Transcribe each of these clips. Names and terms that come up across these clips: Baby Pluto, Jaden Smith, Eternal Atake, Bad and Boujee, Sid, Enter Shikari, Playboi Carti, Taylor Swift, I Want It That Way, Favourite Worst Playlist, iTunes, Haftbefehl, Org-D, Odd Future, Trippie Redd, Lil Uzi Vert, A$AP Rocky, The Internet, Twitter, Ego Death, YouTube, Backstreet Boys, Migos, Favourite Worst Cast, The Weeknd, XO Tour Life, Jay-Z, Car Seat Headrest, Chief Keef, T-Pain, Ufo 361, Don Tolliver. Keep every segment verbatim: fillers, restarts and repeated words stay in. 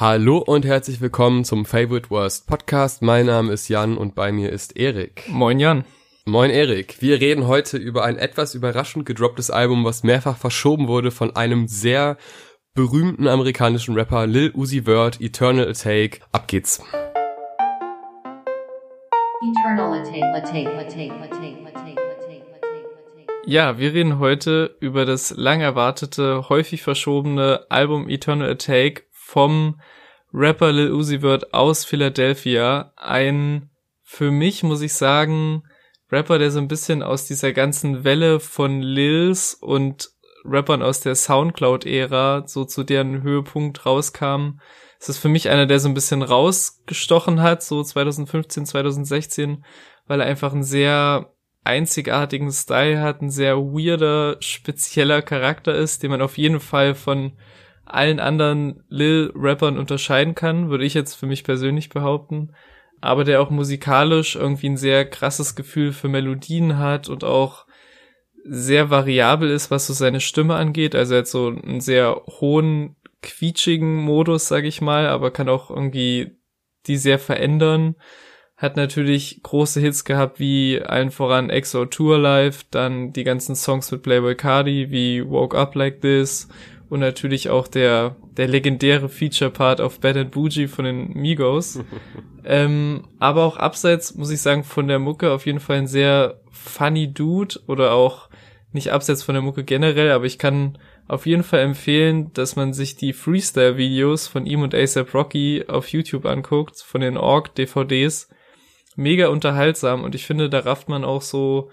Hallo und herzlich willkommen zum Favourite Worst Podcast. Mein Name ist Jan und bei mir ist Erik. Moin Jan. Moin Erik. Wir reden heute über ein etwas überraschend gedropptes Album, was mehrfach verschoben wurde von einem sehr berühmten amerikanischen Rapper Lil Uzi Vert, Eternal Atake. Ab geht's. Eternal Atake, Atake, Atake, Atake. Ja, wir reden heute über das lang erwartete, häufig verschobene Album Eternal Atake vom Rapper Lil Uzi Vert aus Philadelphia. Ein, für mich muss ich sagen, Rapper, der so ein bisschen aus dieser ganzen Welle von Lils und Rappern aus der Soundcloud-Ära, so zu deren Höhepunkt rauskam. Es ist für mich einer, der so ein bisschen rausgestochen hat, so zwanzig fünfzehn, zwanzig sechzehn, weil er einfach einen sehr einzigartigen Style hat, ein sehr weirder, spezieller Charakter ist, den man auf jeden Fall von allen anderen Lil-Rappern unterscheiden kann, würde ich jetzt für mich persönlich behaupten, aber der auch musikalisch irgendwie ein sehr krasses Gefühl für Melodien hat und auch sehr variabel ist, was so seine Stimme angeht, also er hat so einen sehr hohen, quietschigen Modus, sag ich mal, aber kann auch irgendwie die sehr verändern, hat natürlich große Hits gehabt, wie allen voran X O Tour Life, dann die ganzen Songs mit Playboi Carti, wie Woke Up Like This, und natürlich auch der der legendäre Feature-Part auf Bad and Boujee von den Migos. ähm, aber auch abseits, muss ich sagen, von der Mucke auf jeden Fall ein sehr funny Dude, oder auch nicht abseits von der Mucke generell, aber ich kann auf jeden Fall empfehlen, dass man sich die Freestyle-Videos von ihm und A$AP Rocky auf YouTube anguckt, von den Org-D V Ds. Mega unterhaltsam, und ich finde, da rafft man auch so...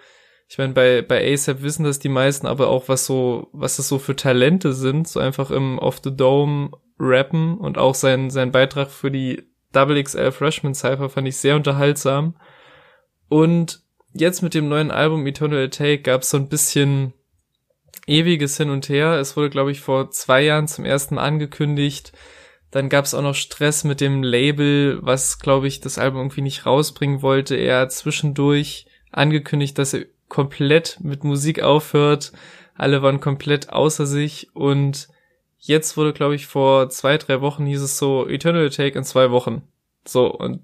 Ich meine, bei bei A$AP wissen das die meisten, aber auch was so was das so für Talente sind, so einfach im Off the Dome rappen, und auch sein sein Beitrag für die X X L Freshman Cypher fand ich sehr unterhaltsam. Und jetzt mit dem neuen Album Eternal Atake gab es so ein bisschen ewiges Hin und Her. Es wurde, glaube ich, vor zwei Jahren zum ersten Mal angekündigt. Dann gab es auch noch Stress mit dem Label, was, glaube ich, das Album irgendwie nicht rausbringen wollte. Er hat zwischendurch angekündigt, dass er komplett mit Musik aufhört, alle waren komplett außer sich, und jetzt wurde, glaube ich, vor zwei, drei Wochen hieß es so, Eternal Atake in zwei Wochen. So, und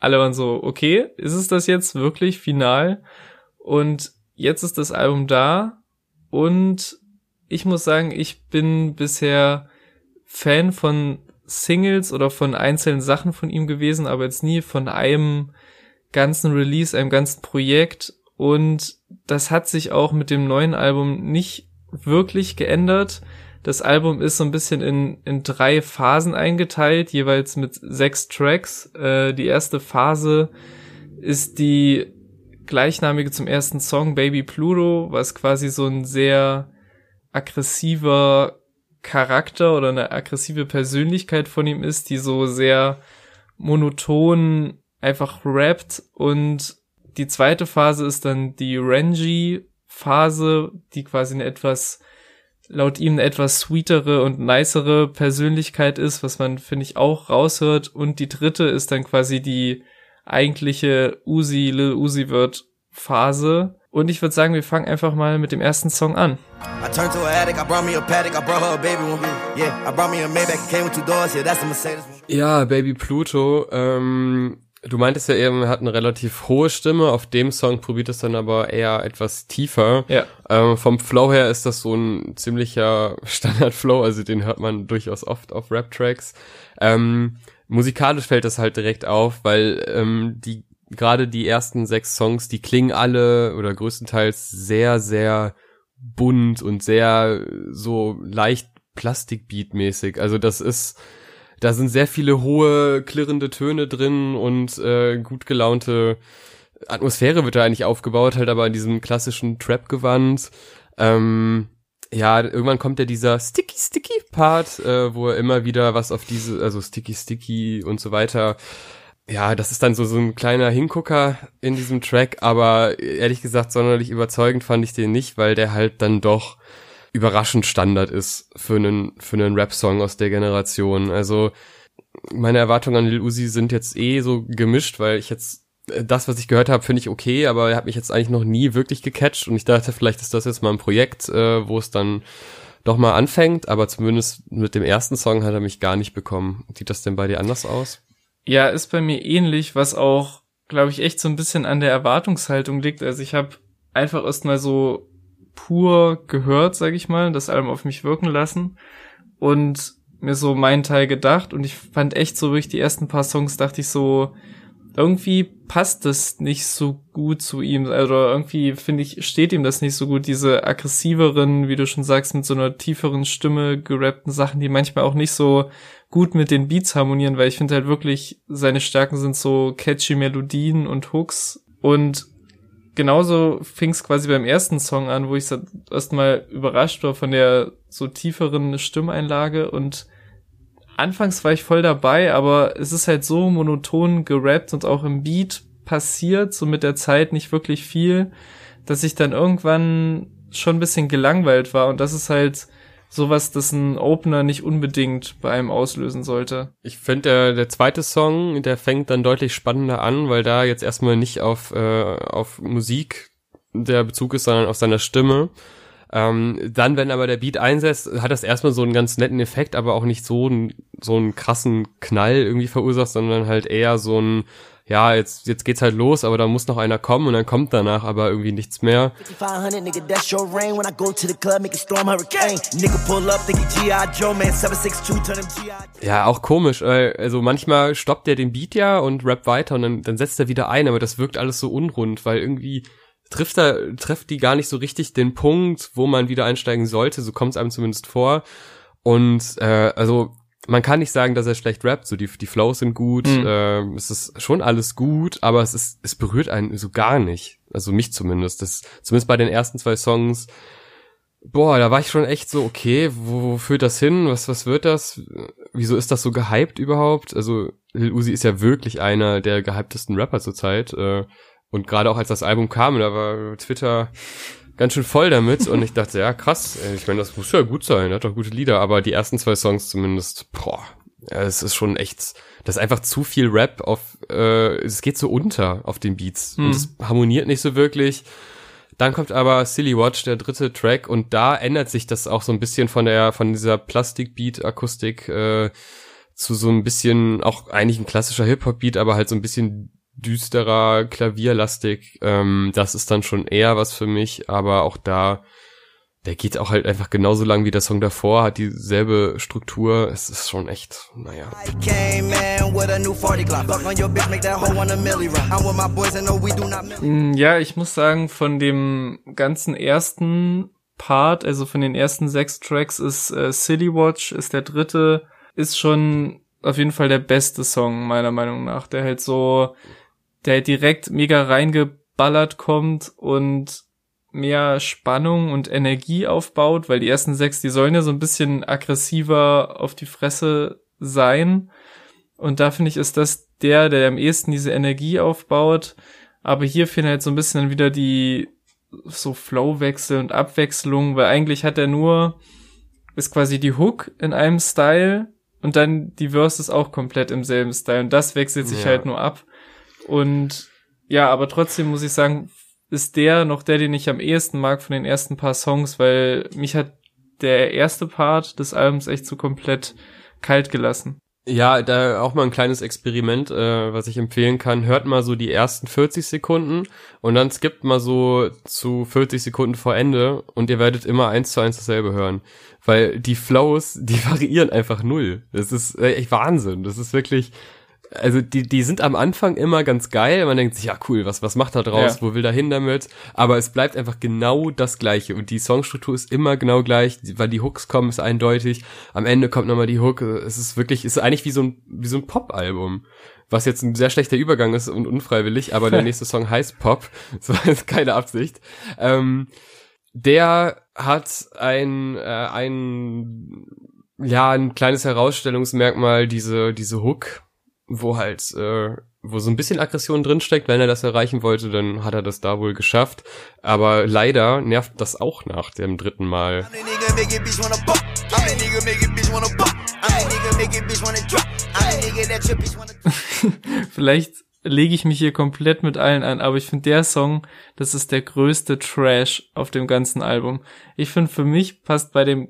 alle waren so, okay, ist es das jetzt wirklich final? Und jetzt ist das Album da, und ich muss sagen, ich bin bisher Fan von Singles oder von einzelnen Sachen von ihm gewesen, aber jetzt nie von einem ganzen Release, einem ganzen Projekt. Und das hat sich auch mit dem neuen Album nicht wirklich geändert. Das Album ist so ein bisschen in in drei Phasen eingeteilt, jeweils mit sechs Tracks. Äh, die erste Phase ist die gleichnamige zum ersten Song, Baby Pluto, was quasi so ein sehr aggressiver Charakter oder eine aggressive Persönlichkeit von ihm ist, die so sehr monoton einfach rappt. Und die zweite Phase ist dann die Renji-Phase, die quasi eine etwas, laut ihm eine etwas sweetere und nicere Persönlichkeit ist, was man, finde ich, auch raushört. Und die dritte ist dann quasi die eigentliche Uzi, Lil Uzi Vert Phase. Und ich würde sagen, wir fangen einfach mal mit dem ersten Song an. Ja, Baby Pluto, ähm... du meintest ja eben, er hat eine relativ hohe Stimme, auf dem Song probiert es dann aber eher etwas tiefer. Ja. Ähm, vom Flow her ist das so ein ziemlicher Standard-Flow, also den hört man durchaus oft auf Rap-Tracks. Ähm, musikalisch fällt das halt direkt auf, weil ähm, die gerade die ersten sechs Songs, die klingen alle oder größtenteils sehr, sehr bunt und sehr so leicht Plastikbeat-mäßig. Also das ist... Da sind sehr viele hohe, klirrende Töne drin und äh, gut gelaunte Atmosphäre wird da eigentlich aufgebaut, halt aber in diesem klassischen Trap-Gewand. Ähm, ja, irgendwann kommt ja dieser Sticky-Sticky-Part, äh, wo er immer wieder was auf diese, also Sticky-Sticky und so weiter. Ja, das ist dann so, so ein kleiner Hingucker in diesem Track, aber ehrlich gesagt sonderlich überzeugend fand ich den nicht, weil der halt dann doch überraschend Standard ist für einen für einen Rap-Song aus der Generation. Also meine Erwartungen an Lil Uzi sind jetzt eh so gemischt, weil ich jetzt das, was ich gehört habe, finde ich okay, aber er hat mich jetzt eigentlich noch nie wirklich gecatcht, und ich dachte, vielleicht ist das jetzt mal ein Projekt, äh, wo es dann nochmal anfängt, aber zumindest mit dem ersten Song hat er mich gar nicht bekommen. Sieht das denn bei dir anders aus? Ja, ist bei mir ähnlich, was auch, glaube ich, echt so ein bisschen an der Erwartungshaltung liegt. Also ich habe einfach erstmal so pur gehört, sage ich mal, das Album auf mich wirken lassen und mir so meinen Teil gedacht, und ich fand echt so durch die ersten paar Songs dachte ich so, irgendwie passt das nicht so gut zu ihm, also irgendwie finde ich, steht ihm das nicht so gut, diese aggressiveren, wie du schon sagst, mit so einer tieferen Stimme gerappten Sachen, die manchmal auch nicht so gut mit den Beats harmonieren, weil ich finde halt wirklich, seine Stärken sind so catchy Melodien und Hooks. Und genauso fing es quasi beim ersten Song an, wo ich erstmal überrascht war von der so tieferen Stimmeinlage, und anfangs war ich voll dabei, aber es ist halt so monoton gerappt und auch im Beat passiert so mit der Zeit nicht wirklich viel, dass ich dann irgendwann schon ein bisschen gelangweilt war, und das ist halt sowas, das ein Opener nicht unbedingt bei einem auslösen sollte. Ich finde, der, der zweite Song, der fängt dann deutlich spannender an, weil da jetzt erstmal nicht auf äh, auf Musik der Bezug ist, sondern auf seiner Stimme. Ähm, dann, wenn aber der Beat einsetzt, hat das erstmal so einen ganz netten Effekt, aber auch nicht so einen, so einen krassen Knall irgendwie verursacht, sondern halt eher so ein, ja, jetzt jetzt geht's halt los, aber da muss noch einer kommen, und dann kommt danach aber irgendwie nichts mehr. Ja, auch komisch, also manchmal stoppt er den Beat ja und rappt weiter, und dann, dann setzt er wieder ein, aber das wirkt alles so unrund, weil irgendwie trifft er, trifft die gar nicht so richtig den Punkt, wo man wieder einsteigen sollte, so kommt's einem zumindest vor. Und äh, also man kann nicht sagen, dass er schlecht rappt, so die die Flows sind gut, mhm. äh, es ist schon alles gut, aber es ist es berührt einen so gar nicht, also mich zumindest, das zumindest bei den ersten zwei Songs. Boah, da war ich schon echt so, okay, wo, wo führt das hin, was was wird das, wieso ist das so gehypt überhaupt? Also Lil Uzi ist ja wirklich einer der gehyptesten Rapper zurzeit, äh, und gerade auch als das Album kam, da war Twitter ganz schön voll damit, und ich dachte, ja krass, ich meine, das muss ja gut sein, er hat doch gute Lieder, aber die ersten zwei Songs zumindest, boah, ja, es ist schon echt, das ist einfach zu viel Rap auf, äh, es geht so unter auf den Beats, hm. und es harmoniert nicht so wirklich. Dann kommt aber Silly Watch, der dritte Track, und da ändert sich das auch so ein bisschen von der, von dieser Plastik-Beat-Akustik äh, zu so ein bisschen, auch eigentlich ein klassischer Hip-Hop-Beat, aber halt so ein bisschen düsterer, klavierlastig, ähm, das ist dann schon eher was für mich, aber auch da, der geht auch halt einfach genauso lang wie der Song davor, hat dieselbe Struktur, es ist schon echt, naja. Ja, ich muss sagen, von dem ganzen ersten Part, also von den ersten sechs Tracks ist äh, Silly Watch, ist der dritte, ist schon auf jeden Fall der beste Song, meiner Meinung nach, der halt so der direkt mega reingeballert kommt und mehr Spannung und Energie aufbaut, weil die ersten sechs, die sollen ja so ein bisschen aggressiver auf die Fresse sein, und da finde ich, ist das der, der am ehesten diese Energie aufbaut, aber hier fehlen halt so ein bisschen dann wieder die so Flowwechsel und Abwechslung, weil eigentlich hat er nur, ist quasi die Hook in einem Style und dann die Verses auch komplett im selben Style, und das wechselt sich ja halt nur ab. Und ja, aber trotzdem muss ich sagen, ist der noch der, den ich am ehesten mag von den ersten paar Songs, weil mich hat der erste Part des Albums echt so komplett kalt gelassen. Ja, da auch mal ein kleines Experiment, äh, was ich empfehlen kann. Hört mal so die ersten vierzig Sekunden und dann skippt mal so zu vierzig Sekunden vor Ende, und ihr werdet immer eins zu eins dasselbe hören. Weil die Flows, die variieren einfach null. Das ist echt Wahnsinn. Das ist wirklich... Also die die sind am Anfang immer ganz geil, man denkt sich, ja cool, was was macht er draus, ja, wo will er hin damit, aber es bleibt einfach genau das Gleiche, und die Songstruktur ist immer genau gleich, weil die Hooks kommen, ist eindeutig, am Ende kommt nochmal die Hook, es ist wirklich, es ist eigentlich wie so ein wie so ein Pop-Album, was jetzt ein sehr schlechter Übergang ist und unfreiwillig, aber der nächste Song heißt Pop, das war jetzt keine Absicht, ähm, der hat ein, äh, ein, ja, ein kleines Herausstellungsmerkmal, diese diese Hook, wo halt, äh, wo so ein bisschen Aggression drinsteckt. Wenn er das erreichen wollte, dann hat er das da wohl geschafft. Aber leider nervt das auch nach dem dritten Mal. Vielleicht lege ich mich hier komplett mit allen an, aber ich finde, der Song, das ist der größte Trash auf dem ganzen Album. Ich finde, für mich passt bei dem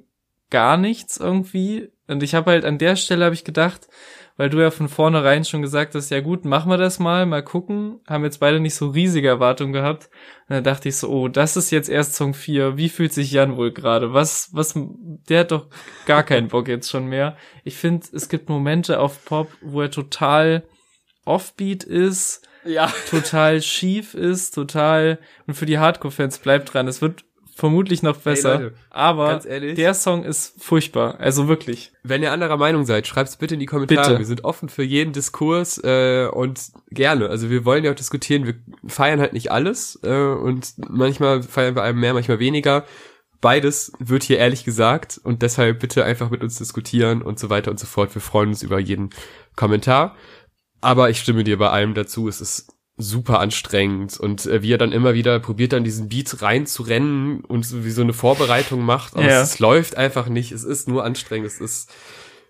gar nichts irgendwie. Und ich habe halt an der Stelle habe ich gedacht, weil du ja von vornherein schon gesagt hast, ja gut, machen wir das mal, mal gucken. Haben jetzt beide nicht so riesige Erwartungen gehabt. Und dann dachte ich so, oh, das ist jetzt erst Song vier. Wie fühlt sich Jan wohl gerade? Was, was, der hat doch gar keinen Bock jetzt schon mehr. Ich finde, es gibt Momente auf Pop, wo er total offbeat ist, ja, total schief ist, total, und für die Hardcore-Fans bleibt dran. Es wird vermutlich noch besser, hey Leute, aber ehrlich, der Song ist furchtbar, also wirklich. Wenn ihr anderer Meinung seid, schreibt's bitte in die Kommentare, bitte. Wir sind offen für jeden Diskurs äh, und gerne, also wir wollen ja auch diskutieren, wir feiern halt nicht alles äh, und manchmal feiern wir einem mehr, manchmal weniger, beides wird hier ehrlich gesagt und deshalb bitte einfach mit uns diskutieren und so weiter und so fort, wir freuen uns über jeden Kommentar, aber ich stimme dir bei allem dazu, es ist super anstrengend und äh, wie er dann immer wieder probiert, dann diesen Beat reinzurennen und so wie so eine Vorbereitung macht, aber ja, es, es läuft einfach nicht, es ist nur anstrengend, es ist,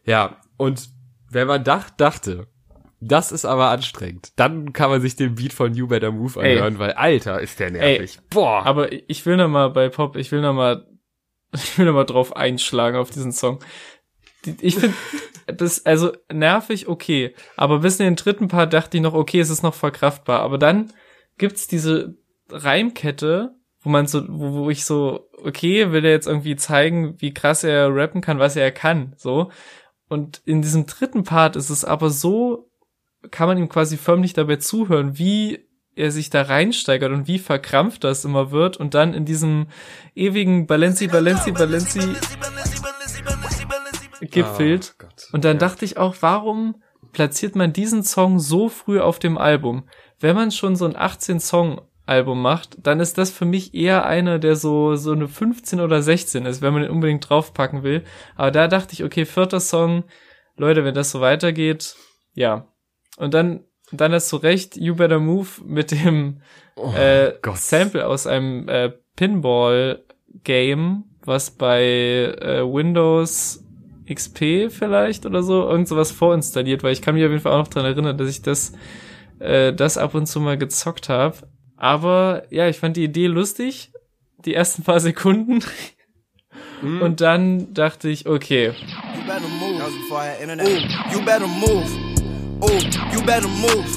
ja, und wenn man dacht, dachte, das ist aber anstrengend, dann kann man sich den Beat von You Better Move anhören, ey, weil, alter, ist der nervig, ey, boah. Aber ich will nochmal bei Pop, ich will nochmal, ich will nochmal drauf einschlagen auf diesen Song. Ich finde, das, also nervig, okay, aber bis in den dritten Part dachte ich noch, okay, es ist noch verkraftbar, aber dann gibt's diese Reimkette, wo man so, wo, wo ich so, okay, will er jetzt irgendwie zeigen, wie krass er rappen kann, was er kann, so, und in diesem dritten Part ist es aber so, kann man ihm quasi förmlich dabei zuhören, wie er sich da reinsteigert und wie verkrampft das immer wird und dann in diesem ewigen Balenci, Balenci, Balenci, Balenci gipfelt. Oh, und dann ja, dachte ich auch, warum platziert man diesen Song so früh auf dem Album? Wenn man schon so ein achtzehn-Song-Album macht, dann ist das für mich eher einer, der so so eine fünfzehn oder sechzehn ist, wenn man den unbedingt draufpacken will. Aber da dachte ich, okay, vierter Song, Leute, wenn das so weitergeht, ja. Und dann dann hast du recht, You Better Move mit dem oh, äh, Sample aus einem äh, Pinball-Game, was bei äh, Windows X P vielleicht oder so, irgend sowas vorinstalliert, weil ich kann mich auf jeden Fall auch noch dran erinnern, dass ich das äh, das ab und zu mal gezockt habe. Aber ja, ich fand die Idee lustig, die ersten paar Sekunden. Mm. Und dann dachte ich, okay. You better move. Oh, you better move. Oh, you better move.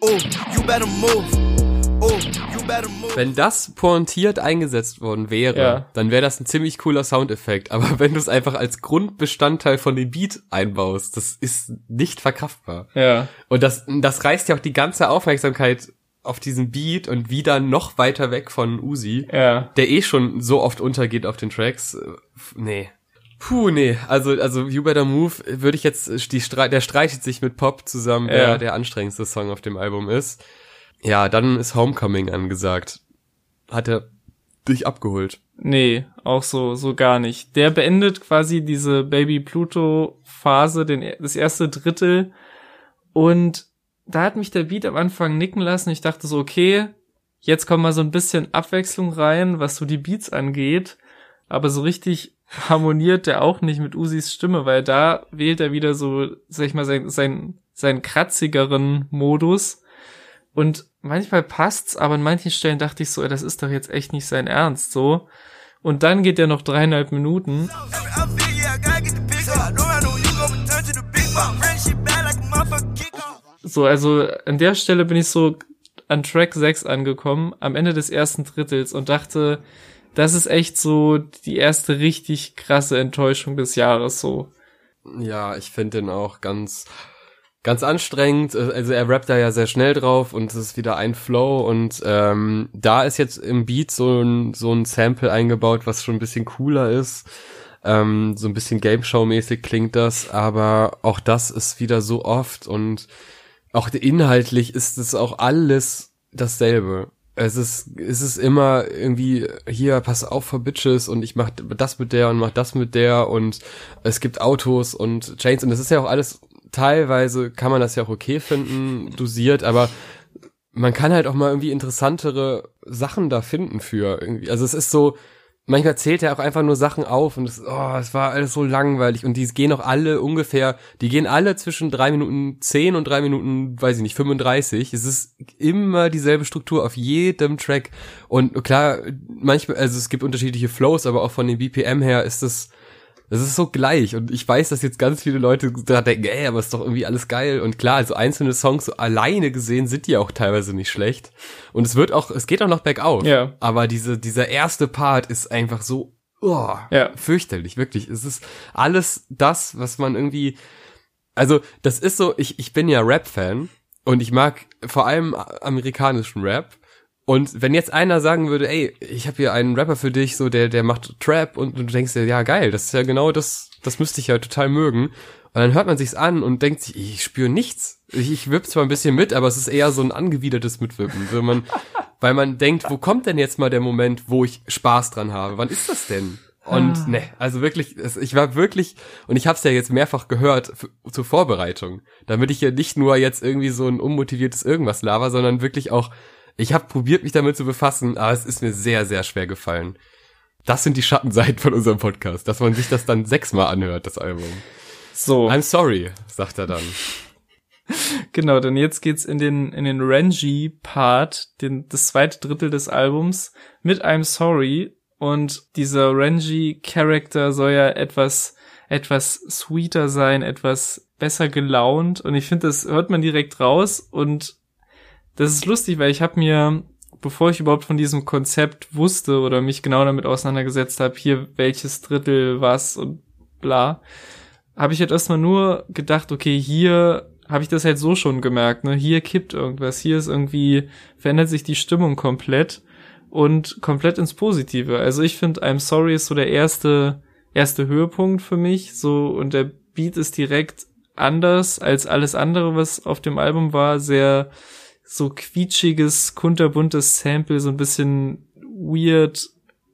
Oh, you better move. Oh, you better move. Wenn das pointiert eingesetzt worden wäre, ja, dann wäre das ein ziemlich cooler Soundeffekt. Aber wenn du es einfach als Grundbestandteil von dem Beat einbaust, das ist nicht verkraftbar. Ja. Und das, das reißt ja auch die ganze Aufmerksamkeit auf diesen Beat und wieder noch weiter weg von Uzi, ja, der eh schon so oft untergeht auf den Tracks. Nee. Puh, nee, also also You Better Move würde ich jetzt, die Stre- der streitet sich mit Pop zusammen, ja, der der anstrengendste Song auf dem Album ist. Ja, dann ist Homecoming angesagt. Hat er dich abgeholt? Nee, auch so so gar nicht. Der beendet quasi diese Baby Pluto Phase, den das erste Drittel, und da hat mich der Beat am Anfang nicken lassen. Ich dachte so, okay, jetzt kommt mal so ein bisschen Abwechslung rein, was so die Beats angeht, aber so richtig harmoniert der auch nicht mit Uzis Stimme, weil da wählt er wieder so, sag ich mal, sein sein seinen kratzigeren Modus. Und manchmal passt's, aber an manchen Stellen dachte ich so, ey, das ist doch jetzt echt nicht sein Ernst, so. Und dann geht der noch dreieinhalb Minuten. So, also an der Stelle bin ich so an Track sechs angekommen, am Ende des ersten Drittels, und dachte, das ist echt so die erste richtig krasse Enttäuschung des Jahres, so. Ja, ich finde den auch ganz... ganz anstrengend, also er rappt da ja sehr schnell drauf und es ist wieder ein Flow, und ähm, da ist jetzt im Beat so ein so ein Sample eingebaut, was schon ein bisschen cooler ist, ähm, so ein bisschen Game-Show-mäßig klingt das, aber auch das ist wieder so oft, und auch inhaltlich ist es auch alles dasselbe. Es ist, es ist immer irgendwie, hier, pass auf for Bitches, und ich mach das mit der und mach das mit der, und es gibt Autos und Chains, und das ist ja auch alles, teilweise kann man das ja auch okay finden, dosiert, aber man kann halt auch mal irgendwie interessantere Sachen da finden für irgendwie. Also es ist so, manchmal zählt er auch einfach nur Sachen auf, und es, oh, es war alles so langweilig, und die gehen auch alle ungefähr, die gehen alle zwischen drei Minuten zehn und drei Minuten, weiß ich nicht, fünfunddreißig. Es ist immer dieselbe Struktur auf jedem Track, und klar, manchmal, also es gibt unterschiedliche Flows, aber auch von den B P M her ist es Das ist so gleich und ich weiß, dass jetzt ganz viele Leute da denken, ey, aber ist doch irgendwie alles geil und klar, also einzelne Songs so alleine gesehen sind die auch teilweise nicht schlecht und es wird auch, es geht auch noch bergauf, ja. aber diese dieser erste Part ist einfach so oh, ja. fürchterlich, wirklich, es ist alles das, was man irgendwie, also das ist so, ich ich bin ja Rap-Fan und ich mag vor allem amerikanischen Rap. Und wenn jetzt einer sagen würde, ey, ich habe hier einen Rapper für dich, so der der macht Trap und du denkst dir, ja geil, das ist ja genau das, das müsste ich ja total mögen. Und dann hört man sich's an und denkt sich, ich spüre nichts. Ich, ich wippe zwar ein bisschen mit, aber es ist eher so ein angewidertes Mitwippen, wenn man, weil man denkt, wo kommt denn jetzt mal der Moment, wo ich Spaß dran habe? Wann ist das denn? Und ah. ne, also wirklich, ich war wirklich, und ich habe es ja jetzt mehrfach gehört f- zur Vorbereitung, damit ich ja nicht nur jetzt irgendwie so ein unmotiviertes irgendwas laber, sondern wirklich auch, ich habe probiert, mich damit zu befassen, aber es ist mir sehr, sehr schwer gefallen. Das sind die Schattenseiten von unserem Podcast, dass man sich das dann sechsmal anhört, das Album. So. I'm sorry, sagt er dann. Genau, denn jetzt geht's in den in den Renji-Part, den das zweite Drittel des Albums, mit I'm sorry. Und dieser Renji-Charakter soll ja etwas etwas sweeter sein, etwas besser gelaunt. Und ich finde, das hört man direkt raus und das ist lustig, weil ich habe mir, bevor ich überhaupt von diesem Konzept wusste oder mich genau damit auseinandergesetzt habe, hier welches Drittel, was und bla, habe ich halt erstmal nur gedacht, okay, hier habe ich das halt so schon gemerkt, ne? Hier kippt irgendwas, hier ist irgendwie, verändert sich die Stimmung komplett und komplett ins Positive. Also ich finde, I'm sorry ist so der erste, erste Höhepunkt für mich, so, und der Beat ist direkt anders als alles andere, was auf dem Album war, sehr so quietschiges, kunterbuntes Sample, so ein bisschen weird,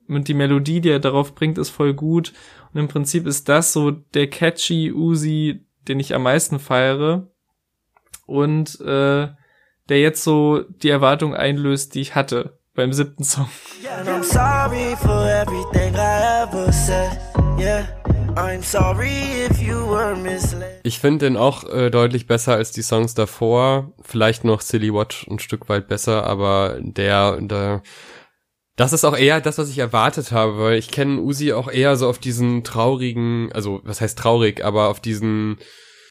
und die Melodie, die er darauf bringt, ist voll gut. Und im Prinzip ist das so der catchy Uzi, den ich am meisten feiere und äh, der jetzt so die Erwartung einlöst, die ich hatte beim siebten Song. Yeah, and I'm sorry for everything I ever said. Yeah, I'm sorry if you were misled. Ich finde den auch äh, deutlich besser als die Songs davor. Vielleicht noch Silly Watch ein Stück weit besser, aber der, der das ist auch eher das, was ich erwartet habe, weil ich kenne Uzi auch eher so auf diesen traurigen, also was heißt traurig, aber auf diesen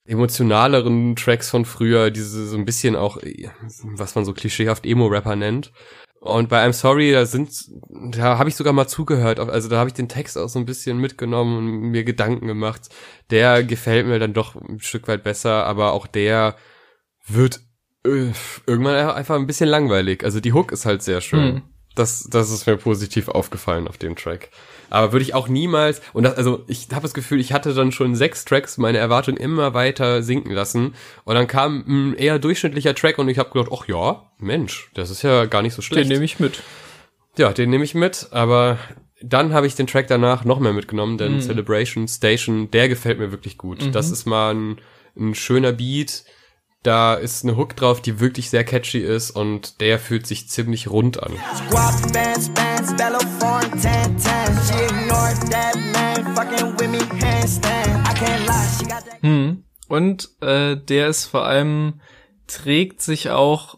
emotionaleren Tracks von früher, diese so ein bisschen auch, was man so klischeehaft Emo-Rapper nennt. Und bei I'm Sorry, da sind, da habe ich sogar mal zugehört, also da habe ich den Text auch so ein bisschen mitgenommen und mir Gedanken gemacht. Der gefällt mir dann doch ein Stück weit besser, aber auch der wird äh, irgendwann einfach ein bisschen langweilig. Also die Hook ist halt sehr schön. Mhm. Das, das ist mir positiv aufgefallen auf dem Track. Aber würde ich auch niemals, und das, also ich habe das Gefühl, ich hatte dann schon sechs Tracks meine Erwartung immer weiter sinken lassen und dann kam ein eher durchschnittlicher Track und ich habe gedacht, ach ja, Mensch, das ist ja gar nicht so schlecht. Den nehme ich mit. Ja, den nehme ich mit, aber dann habe ich den Track danach noch mehr mitgenommen, denn mhm. Celebration Station, der gefällt mir wirklich gut. Mhm. Das ist mal ein, ein schöner Beat, da ist eine Hook drauf, die wirklich sehr catchy ist und der fühlt sich ziemlich rund an. Hm. Und äh, der ist vor allem, trägt sich auch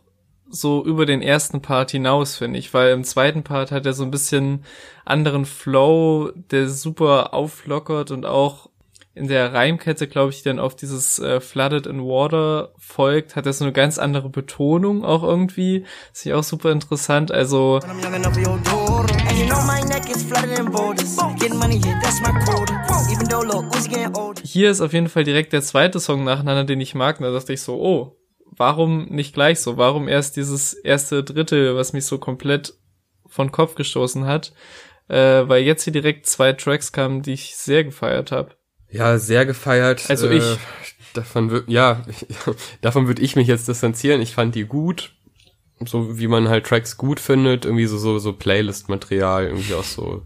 so über den ersten Part hinaus, finde ich, weil im zweiten Part hat er so ein bisschen anderen Flow, der super auflockert und auch in der Reimkette, glaube ich, die dann auf dieses äh, Flooded in Water folgt, hat das so eine ganz andere Betonung auch irgendwie. Ist ja auch super interessant, also hier ist auf jeden Fall direkt der zweite Song nacheinander, den ich mag. Und da dachte ich so, oh, warum nicht gleich so? Warum erst dieses erste Drittel, was mich so komplett von Kopf gestoßen hat? Äh, weil jetzt hier direkt zwei Tracks kamen, die ich sehr gefeiert habe. Ja, sehr gefeiert. Also ich. Äh, davon wür- ja, ich, davon würde ich mich jetzt distanzieren. Ich fand die gut. So wie man halt Tracks gut findet. Irgendwie so, so, so Playlist-Material. Irgendwie auch so.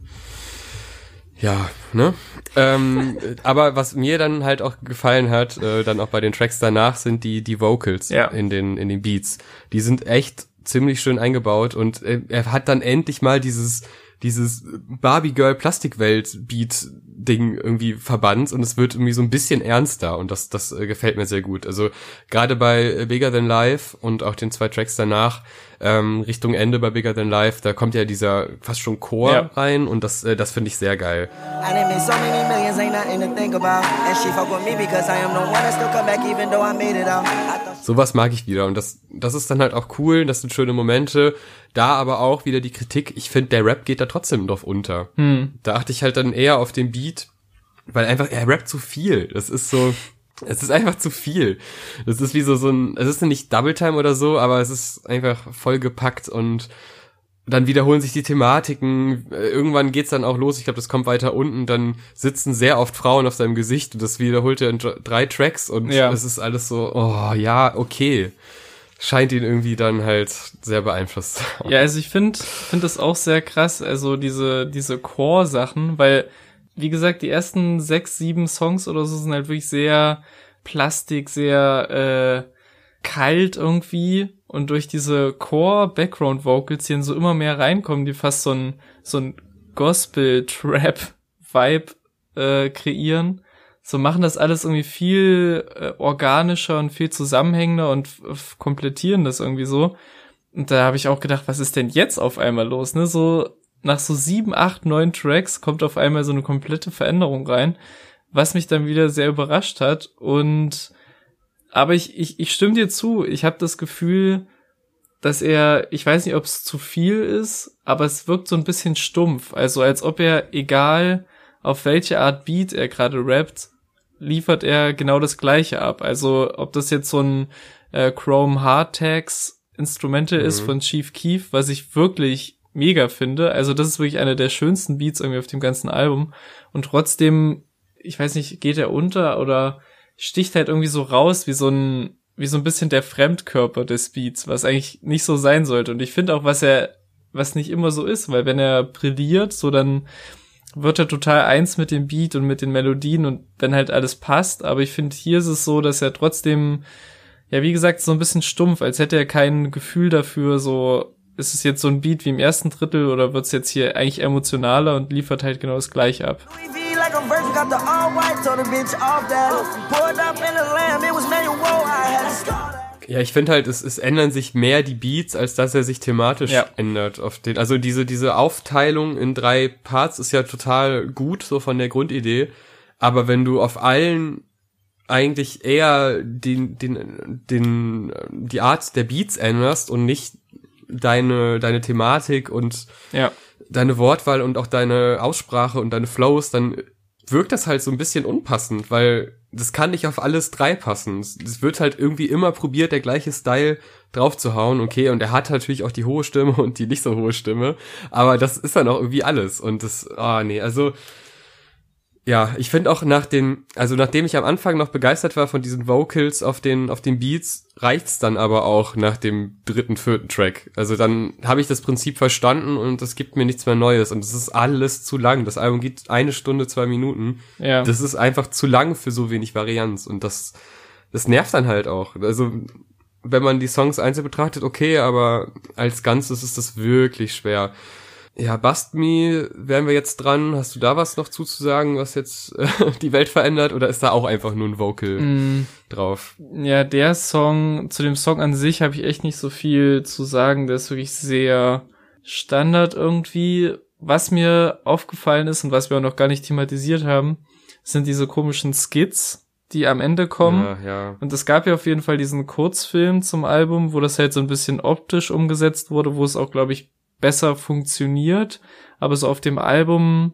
Ja, ne? Ähm, aber was mir dann halt auch gefallen hat, äh, dann auch bei den Tracks danach, sind die, die Vocals ja. in den, in den Beats. Die sind echt ziemlich schön eingebaut und äh, er hat dann endlich mal dieses, dieses Barbie Girl Plastikwelt Beat Ding irgendwie verbannt und es wird irgendwie so ein bisschen ernster und das das äh, gefällt mir sehr gut. Also gerade bei Bigger Than Life und auch den zwei Tracks danach, ähm, Richtung Ende bei Bigger Than Life, da kommt ja dieser fast schon Chor ja. rein und das äh, das finde ich sehr geil. Sowas mag ich wieder und das das ist dann halt auch cool, das sind schöne Momente. Da aber auch wieder die Kritik, ich finde, der Rap geht da trotzdem drauf unter. Hm. Da achte ich halt dann eher auf den Beat, weil einfach, er rappt zu viel. Das ist so, es ist einfach zu viel. Das ist wie so, so ein, es ist nicht Double Time oder so, aber es ist einfach vollgepackt und dann wiederholen sich die Thematiken, irgendwann geht's dann auch los, ich glaube, das kommt weiter unten, dann sitzen sehr oft Frauen auf seinem Gesicht und das wiederholt er in drei Tracks und ja. es ist alles so, oh ja, okay. Scheint ihn irgendwie dann halt sehr beeinflusst. Ja, also ich finde finde das auch sehr krass, also diese diese Core-Sachen, weil, wie gesagt, die ersten sechs, sieben Songs oder so sind halt wirklich sehr plastik, sehr äh, kalt irgendwie und durch diese Core-Background-Vocals, die dann so immer mehr reinkommen, die fast so ein, so ein Gospel-Trap-Vibe äh, kreieren. So machen das alles irgendwie viel äh, organischer und viel zusammenhängender und f- f- komplettieren das irgendwie so. Und da habe ich auch gedacht, was ist denn jetzt auf einmal los, ne? So nach so sieben, acht, neun Tracks kommt auf einmal so eine komplette Veränderung rein, was mich dann wieder sehr überrascht hat. Und aber ich ich, ich stimme dir zu, ich habe das Gefühl, dass er, ich weiß nicht, ob es zu viel ist, aber es wirkt so ein bisschen stumpf. Also als ob er, egal auf welche Art Beat er gerade rappt, liefert er genau das Gleiche ab. Also ob das jetzt so ein äh, Chrome Hardtags Instrumental mhm. ist von Chief Keef, was ich wirklich mega finde. Also das ist wirklich einer der schönsten Beats irgendwie auf dem ganzen Album. Und trotzdem, ich weiß nicht, geht er unter oder sticht halt irgendwie so raus wie so ein wie so ein bisschen der Fremdkörper des Beats, was eigentlich nicht so sein sollte. Und ich finde auch, was er, was nicht immer so ist, weil wenn er brilliert, so dann wird er total eins mit dem Beat und mit den Melodien und wenn halt alles passt, aber ich finde, hier ist es so, dass er trotzdem, ja wie gesagt, so ein bisschen stumpf, als hätte er kein Gefühl dafür, so ist es jetzt so ein Beat wie im ersten Drittel oder wird's jetzt hier eigentlich emotionaler und liefert halt genau das Gleiche ab. Ja, ich finde halt, es, es ändern sich mehr die Beats, als dass er sich thematisch ja. ändert. Auf den, also diese diese Aufteilung in drei Parts ist ja total gut, so von der Grundidee. Aber wenn du auf allen eigentlich eher den den den die Art der Beats änderst und nicht deine deine Thematik und ja. deine Wortwahl und auch deine Aussprache und deine Flows, dann wirkt das halt so ein bisschen unpassend, weil das kann nicht auf alles drei passen. Es wird halt irgendwie immer probiert, der gleiche Style draufzuhauen, okay, und er hat natürlich auch die hohe Stimme und die nicht so hohe Stimme, aber das ist dann auch irgendwie alles und das, ah, oh nee, also ja, ich finde auch nach den, also nachdem ich am Anfang noch begeistert war von diesen Vocals auf den auf den Beats, reicht's dann aber auch nach dem dritten, vierten Track. Also dann habe ich das Prinzip verstanden und es gibt mir nichts mehr Neues und es ist alles zu lang. Das Album geht eine Stunde, zwei Minuten. Ja. Das ist einfach zu lang für so wenig Varianz und das das nervt dann halt auch. Also wenn man die Songs einzeln betrachtet, okay, aber als Ganzes ist das wirklich schwer. Ja, Bust Me, wären wir jetzt dran. Hast du da was noch zuzusagen, was jetzt äh, die Welt verändert? Oder ist da auch einfach nur ein Vocal mm. drauf? Ja, der Song, zu dem Song an sich habe ich echt nicht so viel zu sagen. Der ist wirklich sehr Standard irgendwie. Was mir aufgefallen ist und was wir auch noch gar nicht thematisiert haben, sind diese komischen Skits, die am Ende kommen. Ja, ja. Und es gab ja auf jeden Fall diesen Kurzfilm zum Album, wo das halt so ein bisschen optisch umgesetzt wurde, wo es auch, glaube ich, besser funktioniert, aber so auf dem Album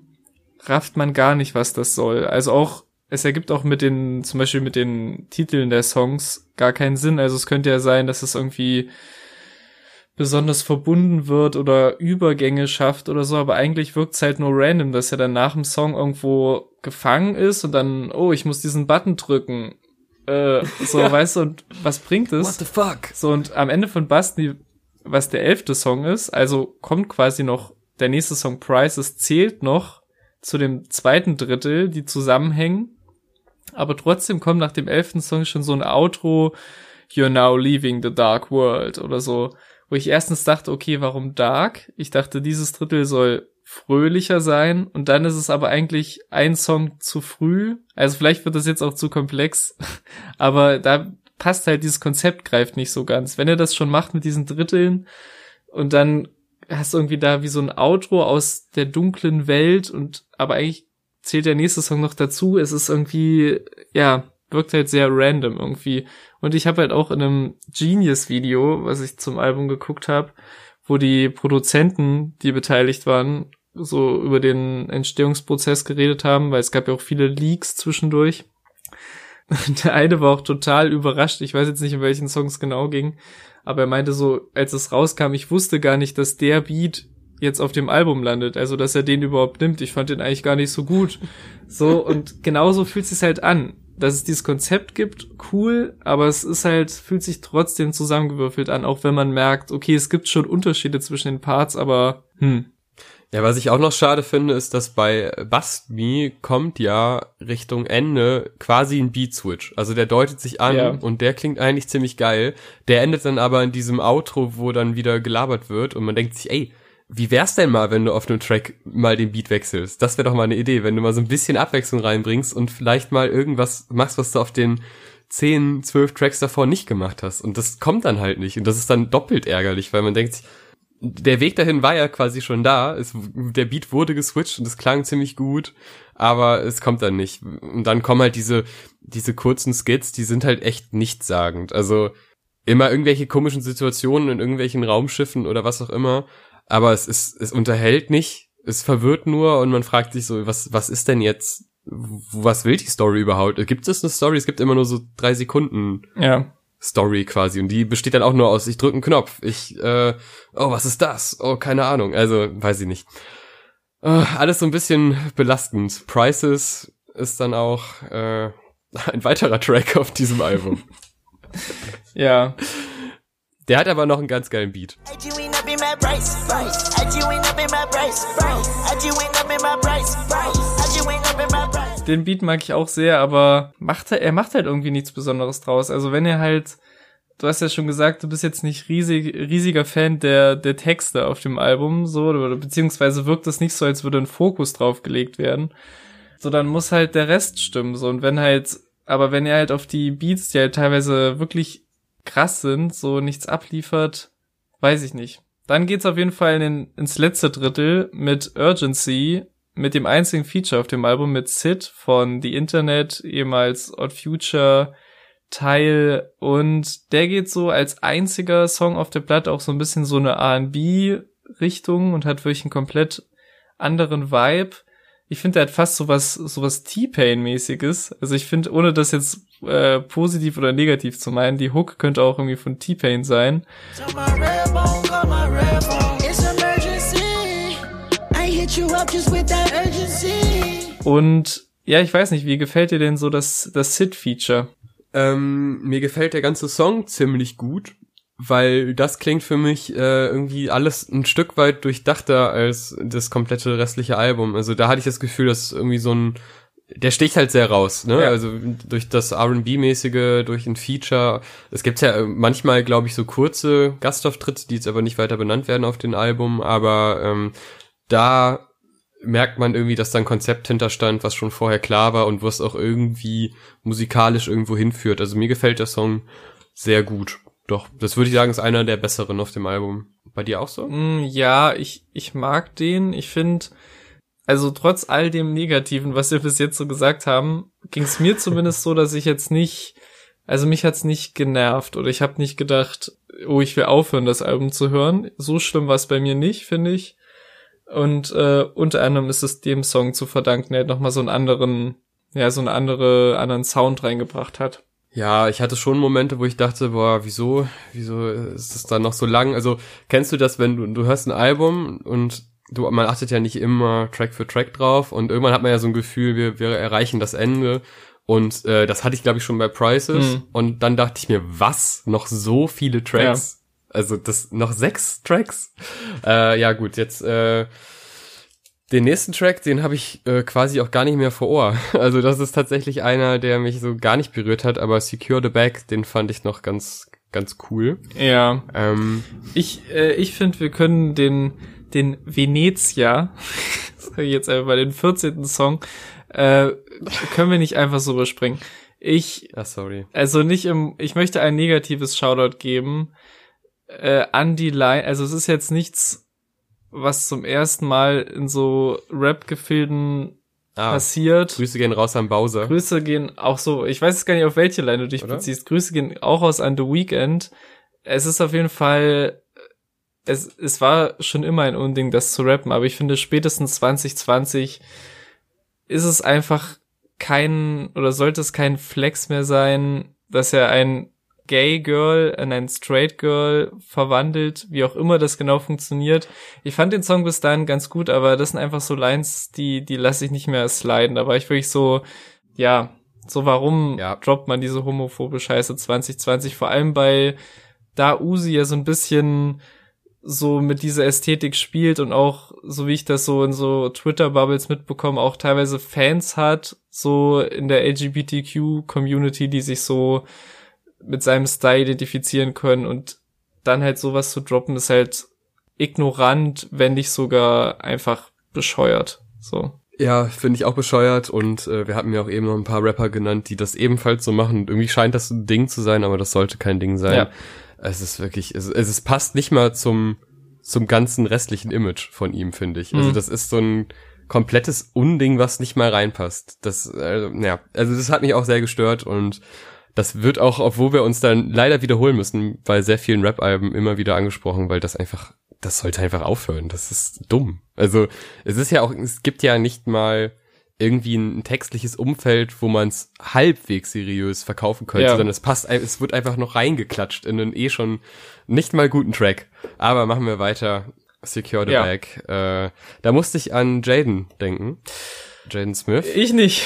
rafft man gar nicht, was das soll. Also auch, es ergibt auch mit den, zum Beispiel mit den Titeln der Songs gar keinen Sinn. Also es könnte ja sein, dass es irgendwie besonders verbunden wird oder Übergänge schafft oder so, aber eigentlich wirkt's halt nur random, dass er dann nach dem Song irgendwo gefangen ist und dann, oh, ich muss diesen Button drücken. Äh, so, ja. Weißt du, und was bringt es? What the fuck? So, und am Ende von Basti, was der elfte Song ist, also kommt quasi noch, der nächste Song Prices zählt noch zu dem zweiten Drittel, die zusammenhängen, aber trotzdem kommt nach dem elften Song schon so ein Outro, You're now leaving the dark world oder so, wo ich erstens dachte, okay, warum dark? Ich dachte, dieses Drittel soll fröhlicher sein und dann ist es aber eigentlich ein Song zu früh. Also vielleicht wird das jetzt auch zu komplex, aber da passt halt, dieses Konzept greift nicht so ganz. Wenn er das schon macht mit diesen Dritteln und dann hast du irgendwie da wie so ein Outro aus der dunklen Welt und aber eigentlich zählt der nächste Song noch dazu. Es ist irgendwie, ja, wirkt halt sehr random irgendwie. Und ich habe halt auch in einem Genius-Video, was ich zum Album geguckt habe, wo die Produzenten, die beteiligt waren, so über den Entstehungsprozess geredet haben, weil es gab ja auch viele Leaks zwischendurch. Der eine war auch total überrascht, ich weiß jetzt nicht, in welchen Songs genau ging, aber er meinte so, als es rauskam, ich wusste gar nicht, dass der Beat jetzt auf dem Album landet, also dass er den überhaupt nimmt, ich fand den eigentlich gar nicht so gut. So, und genauso fühlt es sich halt an, dass es dieses Konzept gibt, cool, aber es ist halt, fühlt sich trotzdem zusammengewürfelt an, auch wenn man merkt, okay, es gibt schon Unterschiede zwischen den Parts, aber hm. Ja, was ich auch noch schade finde, ist, dass bei Bust Me kommt ja Richtung Ende quasi ein Beat-Switch. Also der deutet sich an, ja, und der klingt eigentlich ziemlich geil. Der endet dann aber in diesem Outro, wo dann wieder gelabert wird und man denkt sich, ey, wie wär's denn mal, wenn du auf einem Track mal den Beat wechselst? Das wäre doch mal eine Idee, wenn du mal so ein bisschen Abwechslung reinbringst und vielleicht mal irgendwas machst, was du auf den zehn, zwölf Tracks davor nicht gemacht hast. Und das kommt dann halt nicht. Und das ist dann doppelt ärgerlich, weil man denkt sich, der Weg dahin war ja quasi schon da. Es, der Beat wurde geswitcht und es klang ziemlich gut, aber es kommt dann nicht. Und dann kommen halt diese diese kurzen Skits, die sind halt echt nichtssagend. Also immer irgendwelche komischen Situationen in irgendwelchen Raumschiffen oder was auch immer. Aber es ist, es unterhält nicht, es verwirrt nur und man fragt sich so, was was ist denn jetzt, was will die Story überhaupt? Gibt es eine Story? Es gibt immer nur so drei Sekunden. Ja. Story quasi und die besteht dann auch nur aus, ich drücke einen Knopf, ich, äh, oh, was ist das? Oh, keine Ahnung, also, weiß ich nicht. Uh, alles so ein bisschen belastend. Prices ist dann auch äh, ein weiterer Track auf diesem Album. Ja. Der hat aber noch einen ganz geilen Beat. Den Beat mag ich auch sehr, aber macht er, er macht halt irgendwie nichts Besonderes draus. Also wenn er halt, du hast ja schon gesagt, du bist jetzt nicht riesig, riesiger Fan der, der Texte auf dem Album, so, oder beziehungsweise wirkt es nicht so, als würde ein Fokus drauf gelegt werden. So, dann muss halt der Rest stimmen, so, und wenn halt, aber wenn er halt auf die Beats, die halt teilweise wirklich krass sind, so nichts abliefert, weiß ich nicht. Dann geht's auf jeden Fall in den, ins letzte Drittel mit Urgency, mit dem einzigen Feature auf dem Album, mit Sid von The Internet, ehemals Odd Future Teil, und der geht so als einziger Song auf der Platte auch so ein bisschen so eine R und B-Richtung und hat wirklich einen komplett anderen Vibe. Ich finde, der hat fast sowas, sowas T-Pain-mäßiges. Also ich finde, ohne das jetzt äh, positiv oder negativ zu meinen, die Hook könnte auch irgendwie von T-Pain sein. Und ja, ich weiß nicht, wie gefällt dir denn so das, das Sid-Feature? Ähm, mir gefällt der ganze Song ziemlich gut, weil das klingt für mich äh, irgendwie alles ein Stück weit durchdachter als das komplette restliche Album. Also da hatte ich das Gefühl, dass irgendwie so ein, der sticht halt sehr raus, ne? Ja. Also durch das R und B-mäßige, durch ein Feature. Es gibt ja manchmal, glaube ich, so kurze Gastauftritte, die jetzt aber nicht weiter benannt werden auf den Album, aber ähm, da merkt man irgendwie, dass da ein Konzept hinterstand, was schon vorher klar war und was auch irgendwie musikalisch irgendwo hinführt. Also mir gefällt der Song sehr gut. Doch, das würde ich sagen, ist einer der besseren auf dem Album. Bei dir auch so? Mm, ja, ich ich mag den. Ich finde, also trotz all dem Negativen, was wir bis jetzt so gesagt haben, ging es mir zumindest so, dass ich jetzt nicht, also mich hat's nicht genervt oder ich habe nicht gedacht, oh, ich will aufhören, das Album zu hören. So schlimm war es bei mir nicht, finde ich. Und äh, unter anderem ist es dem Song zu verdanken, der halt nochmal so einen anderen, ja, so einen andere, anderen Sound reingebracht hat. Ja, ich hatte schon Momente, wo ich dachte, boah, wieso, wieso ist das dann noch so lang? Also, kennst du das, wenn du, du hörst ein Album und du, man achtet ja nicht immer Track für Track drauf und irgendwann hat man ja so ein Gefühl, wir, wir erreichen das Ende. Und äh, das hatte ich, glaube ich, schon bei Prices. Mhm. Und dann dachte ich mir, was? Noch so viele Tracks? Ja. Also, das, noch sechs Tracks? äh, ja, gut, jetzt, äh, den nächsten Track, den habe ich äh, quasi auch gar nicht mehr vor Ohr. Also das ist tatsächlich einer, der mich so gar nicht berührt hat, aber Secure the Bag, den fand ich noch ganz ganz cool. Ja. Ähm, ich äh, ich finde, wir können den den Venezia, sag ich jetzt einfach mal, den vierzehnten Song, äh, können wir nicht einfach so überspringen. Ich, ah, sorry. Also nicht im, ich möchte ein negatives Shoutout geben, äh, an die Line, also es ist jetzt nichts, was zum ersten Mal in so Rap-Gefilden ah, passiert. Grüße gehen raus an Bowser. Grüße gehen auch so, ich weiß gar nicht, auf welche Line du dich Oder? beziehst. Grüße gehen auch raus an The Weeknd. Es ist auf jeden Fall, es, es war schon immer ein Unding, das zu rappen, aber ich finde, spätestens zwanzig zwanzig ist es einfach kein, oder sollte es kein Flex mehr sein, dass er ein Gay Girl in ein Straight Girl verwandelt, wie auch immer das genau funktioniert. Ich fand den Song bis dahin ganz gut, aber das sind einfach so Lines, die die lasse ich nicht mehr sliden. Da war ich wirklich so, ja, so warum ja. droppt man diese homophobe Scheiße zwanzig zwanzig, vor allem bei da Uzi ja so ein bisschen so mit dieser Ästhetik spielt und auch, so wie ich das so in so Twitter-Bubbles mitbekomme, auch teilweise Fans hat, so in der L G B T Q-Community, die sich so mit seinem Style identifizieren können, und dann halt sowas zu droppen, ist halt ignorant, wenn nicht sogar einfach bescheuert. So. Ja, finde ich auch bescheuert, und äh, wir hatten ja auch eben noch ein paar Rapper genannt, die das ebenfalls so machen, und irgendwie scheint das ein Ding zu sein, aber das sollte kein Ding sein. Ja. Es ist wirklich, es, es passt nicht mal zum zum ganzen restlichen Image von ihm, finde ich. Mhm. Also das ist so ein komplettes Unding, was nicht mal reinpasst. Das, also, naja, also das hat mich auch sehr gestört, und das wird auch, obwohl wir uns dann leider wiederholen müssen, bei sehr vielen Rap-Alben immer wieder angesprochen, weil das einfach, das sollte einfach aufhören. Das ist dumm. Also es ist ja auch, es gibt ja nicht mal irgendwie ein textliches Umfeld, wo man es halbwegs seriös verkaufen könnte, ja. sondern es passt, es wird einfach noch reingeklatscht in einen eh schon nicht mal guten Track. Aber machen wir weiter. Secure the ja. Bag. Äh, da musste ich an Jaden denken. Jaden Smith. Ich nicht.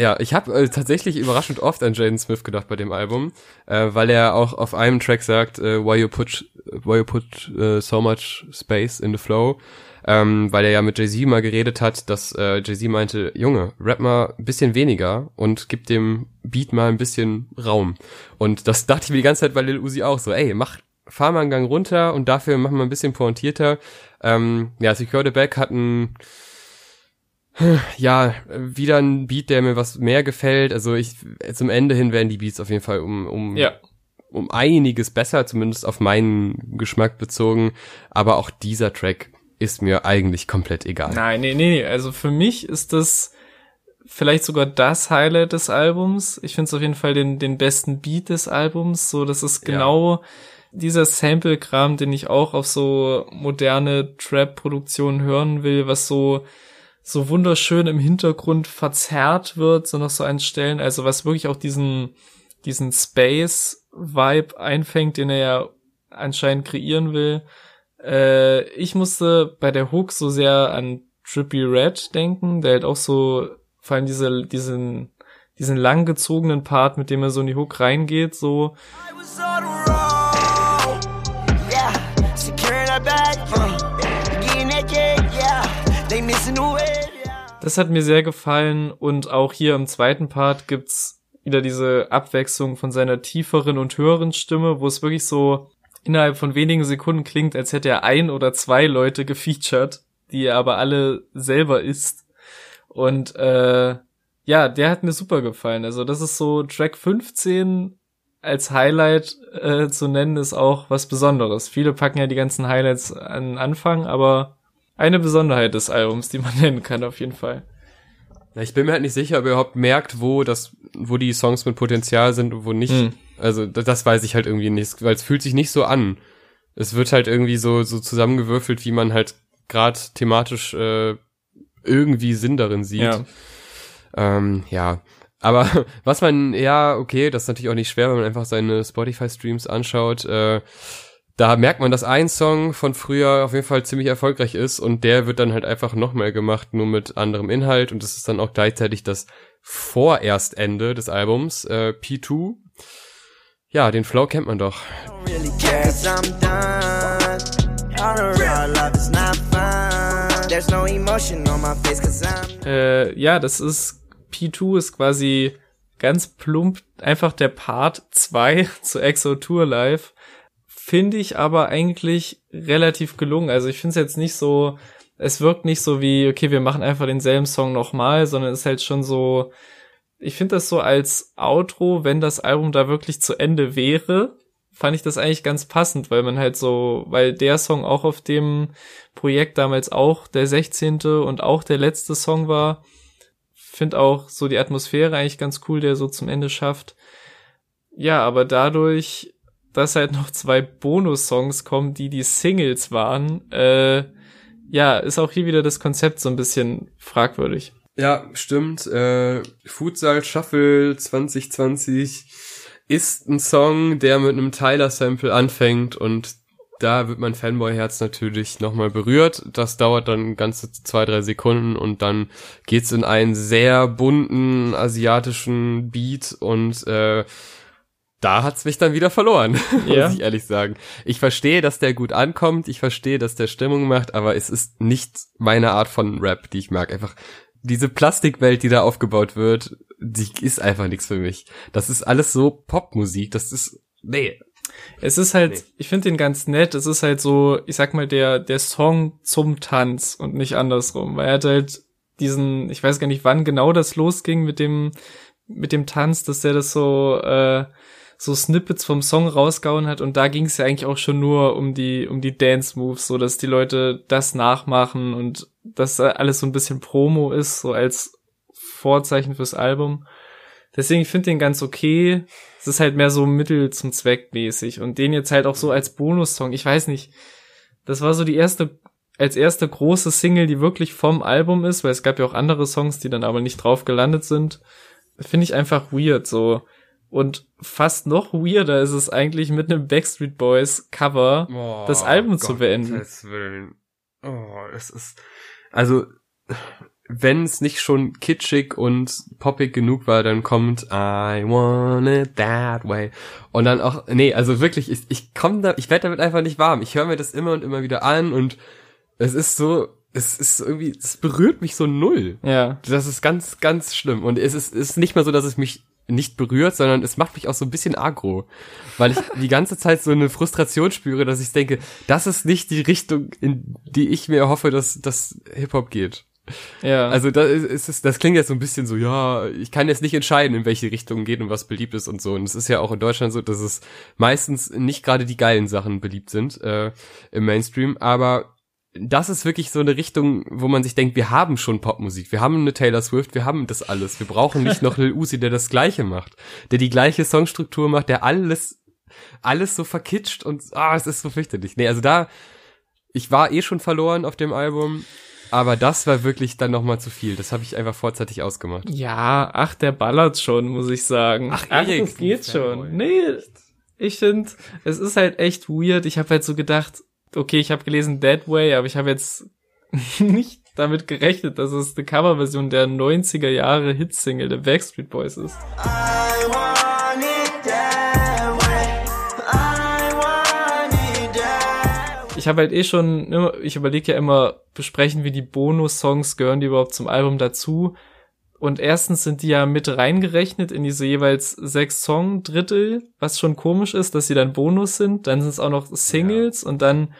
Ja, ich habe äh, tatsächlich überraschend oft an Jaden Smith gedacht bei dem Album, äh, weil er auch auf einem Track sagt, äh, why you put, why you put uh, so much space in the flow, ähm, weil er ja mit Jay-Z mal geredet hat, dass äh, Jay-Z meinte, Junge, rap mal ein bisschen weniger und gib dem Beat mal ein bisschen Raum. Und das dachte ich mir die ganze Zeit bei Lil Uzi auch so, ey, mach, fahr mal einen Gang runter und dafür mach mal ein bisschen pointierter. Ähm, ja, Secure the Bag hat ein... Ja, wieder ein Beat, der mir was mehr gefällt. Also ich, zum Ende hin werden die Beats auf jeden Fall um um ja. um einiges besser, zumindest auf meinen Geschmack bezogen. Aber auch dieser Track ist mir eigentlich komplett egal. Nein, nee, nee, nee. Also für mich ist das vielleicht sogar das Highlight des Albums. Ich finde es auf jeden Fall den den besten Beat des Albums. So, das ist genau ja. dieser Sample-Kram, den ich auch auf so moderne Trap-Produktionen hören will, was so so wunderschön im Hintergrund verzerrt wird, so noch so an Stellen, also was wirklich auch diesen diesen Space-Vibe einfängt, den er ja anscheinend kreieren will. Äh, ich musste bei der Hook so sehr an Trippie Redd denken, der halt auch so, vor allem diese, diesen, diesen langgezogenen Part, mit dem er so in die Hook reingeht, so. Das hat mir sehr gefallen, und auch hier im zweiten Part gibt's wieder diese Abwechslung von seiner tieferen und höheren Stimme, wo es wirklich so innerhalb von wenigen Sekunden klingt, als hätte er ein oder zwei Leute gefeatured, die er aber alle selber ist. Und äh, ja, der hat mir super gefallen. Also das ist so Track fünfzehn als Highlight äh, zu nennen, ist auch was Besonderes. Viele packen ja die ganzen Highlights an den Anfang, aber... eine Besonderheit des Albums, die man nennen kann, auf jeden Fall. Ja, ich bin mir halt nicht sicher, ob ihr überhaupt merkt, wo das, wo die Songs mit Potenzial sind und wo nicht. Mhm. Also das, das weiß ich halt irgendwie nicht, weil es fühlt sich nicht so an. Es wird halt irgendwie so so zusammengewürfelt, wie man halt gerade thematisch äh, irgendwie Sinn darin sieht. Ja. Ähm, ja. Aber was man, ja, okay, das ist natürlich auch nicht schwer, wenn man einfach seine Spotify-Streams anschaut, äh, da merkt man, dass ein Song von früher auf jeden Fall ziemlich erfolgreich ist, und der wird dann halt einfach nochmal gemacht, nur mit anderem Inhalt, und das ist dann auch gleichzeitig das vorerst Ende des Albums, äh, P zwei. Ja, den Flow kennt man doch. Äh, ja, das ist, P zwei ist quasi ganz plump einfach der Part zwei zu X O Tour Life. finde ich aber eigentlich relativ gelungen. Also ich finde es jetzt nicht so, es wirkt nicht so wie, okay, wir machen einfach denselben Song nochmal, sondern es ist halt schon so, ich finde das so als Outro, wenn das Album da wirklich zu Ende wäre, fand ich das eigentlich ganz passend, weil man halt so, weil der Song auch auf dem Projekt damals auch der sechzehnte und auch der letzte Song war. Finde auch so die Atmosphäre eigentlich ganz cool, der so zum Ende schafft. Ja, aber dadurch, dass halt noch zwei Bonus-Songs kommen, die die Singles waren, äh, ja, ist auch hier wieder das Konzept so ein bisschen fragwürdig. Ja, stimmt. Äh, Futsal Shuffle zwanzig zwanzig ist ein Song, der mit einem Tyler-Sample anfängt, und da wird mein Fanboy-Herz natürlich nochmal berührt. Das dauert dann ganze zwei, drei Sekunden und dann geht's in einen sehr bunten asiatischen Beat, und äh, da hat's mich dann wieder verloren, ja. Muss ich ehrlich sagen. Ich verstehe, dass der gut ankommt, ich verstehe, dass der Stimmung macht, aber es ist nicht meine Art von Rap, die ich mag. Einfach diese Plastikwelt, die da aufgebaut wird, die ist einfach nichts für mich. Das ist alles so Popmusik, das ist, nee. Es ist halt, nee. Ich finde den ganz nett, es ist halt so, ich sag mal, der der Song zum Tanz und nicht andersrum, weil er hat halt diesen, ich weiß gar nicht, wann genau das losging mit dem mit dem Tanz, dass der das so äh, so Snippets vom Song rausgehauen hat, und da ging es ja eigentlich auch schon nur um die um die Dance-Moves, so dass die Leute das nachmachen und dass alles so ein bisschen Promo ist, so als Vorzeichen fürs Album. Deswegen, ich finde den ganz okay. Es ist halt mehr so Mittel zum Zweck mäßig. Und den jetzt halt auch so als Bonussong. Ich weiß nicht. Das war so die erste, als erste große Single, die wirklich vom Album ist, weil es gab ja auch andere Songs, die dann aber nicht drauf gelandet sind. Finde ich einfach weird, so. Und fast noch weirder ist es eigentlich, mit einem Backstreet Boys Cover oh, das Album Gott, zu beenden. Oh, es ist, also, wenn es nicht schon kitschig und poppig genug war, dann kommt I Want It That Way. Und dann auch, nee, also wirklich, ich, ich komm da, ich werd damit einfach nicht warm. Ich höre mir das immer und immer wieder an, und es ist so, es ist irgendwie, es berührt mich so null. Ja. Das ist ganz, ganz schlimm. Und es ist, ist nicht mal so, dass es mich nicht berührt, sondern es macht mich auch so ein bisschen aggro, weil ich die ganze Zeit so eine Frustration spüre, dass ich denke, das ist nicht die Richtung, in die ich mir erhoffe, dass das Hip-Hop geht. Ja. Also das ist, ist das klingt jetzt so ein bisschen so, ja, ich kann jetzt nicht entscheiden, in welche Richtung geht und was beliebt ist und so. Und es ist ja auch in Deutschland so, dass es meistens nicht gerade die geilen Sachen beliebt sind äh, im Mainstream, aber das ist wirklich so eine Richtung, wo man sich denkt, wir haben schon Popmusik, wir haben eine Taylor Swift, wir haben das alles, wir brauchen nicht noch Lil Uzi, der das Gleiche macht, der die gleiche Songstruktur macht, der alles alles so verkitscht, und ah, es ist so fürchterlich. Nee, also da, ich war eh schon verloren auf dem Album, aber das war wirklich dann nochmal zu viel. Das habe ich einfach vorzeitig ausgemacht. Ja, ach, der ballert schon, muss ich sagen. Ach, ach das geht schon. Nee, ich finde, es ist halt echt weird. Ich habe halt so gedacht, okay, ich habe gelesen That Way, aber ich habe jetzt nicht damit gerechnet, dass es eine Coverversion der neunziger Jahre Hitsingle der Backstreet Boys ist. I want it that way. I want it that way. Ich habe halt eh schon, ich überlege ja immer, besprechen wir die Bonus-Songs, gehören die überhaupt zum Album dazu? Und erstens sind die ja mit reingerechnet in diese jeweils sechs Song-Drittel, was schon komisch ist, dass sie dann Bonus sind. Dann sind es auch noch Singles, ja. Und dann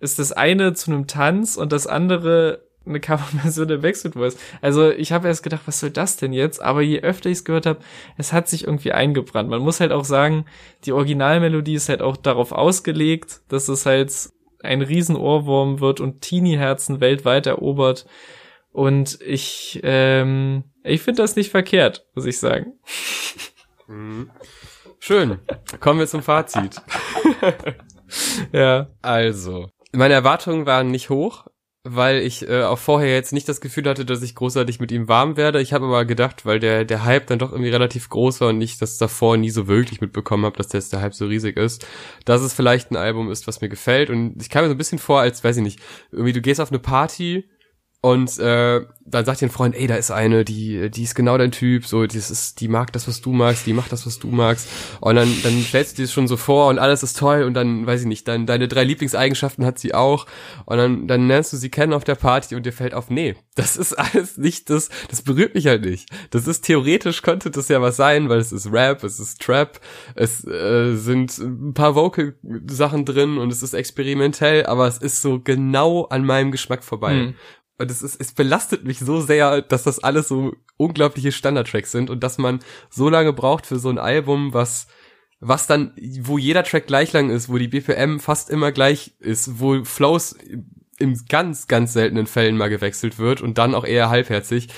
ist das eine zu einem Tanz und das andere eine Coverversion der Backstreet Boys. Also ich habe erst gedacht, was soll das denn jetzt? Aber je öfter ich es gehört habe, es hat sich irgendwie eingebrannt. Man muss halt auch sagen, die Originalmelodie ist halt auch darauf ausgelegt, dass es halt ein Riesenohrwurm wird und Teenie-Herzen weltweit erobert. Und ich, ähm, ich finde das nicht verkehrt, muss ich sagen. Schön. Kommen wir zum Fazit. Ja. Also, meine Erwartungen waren nicht hoch, weil ich äh, auch vorher jetzt nicht das Gefühl hatte, dass ich großartig mit ihm warm werde. Ich habe aber gedacht, weil der der Hype dann doch irgendwie relativ groß war und ich das davor nie so wirklich mitbekommen habe, dass der, der Hype so riesig ist, dass es vielleicht ein Album ist, was mir gefällt. Und ich kam mir so ein bisschen vor, als, weiß ich nicht, irgendwie du gehst auf eine Party Und äh, dann sagt ihr ein Freund, ey, da ist eine, die die ist genau dein Typ, so, die ist, die mag das, was du magst, die macht das, was du magst. Und dann dann stellst du dir das schon so vor und alles ist toll und dann, weiß ich nicht, dann deine drei Lieblingseigenschaften hat sie auch und dann dann lernst du sie kennen auf der Party und dir fällt auf, nee, das ist alles nicht das, das berührt mich halt nicht. Das ist theoretisch, könnte das ja was sein, weil es ist Rap, es ist Trap, es äh, sind ein paar Vocal-Sachen drin und es ist experimentell, aber es ist so genau an meinem Geschmack vorbei. Mhm. Und es ist, es belastet mich so sehr, dass das alles so unglaubliche Standardtracks sind und dass man so lange braucht für so ein Album, was, was dann, wo jeder Track gleich lang ist, wo die B P M fast immer gleich ist, wo Flows in ganz, ganz seltenen Fällen mal gewechselt wird und dann auch eher halbherzig.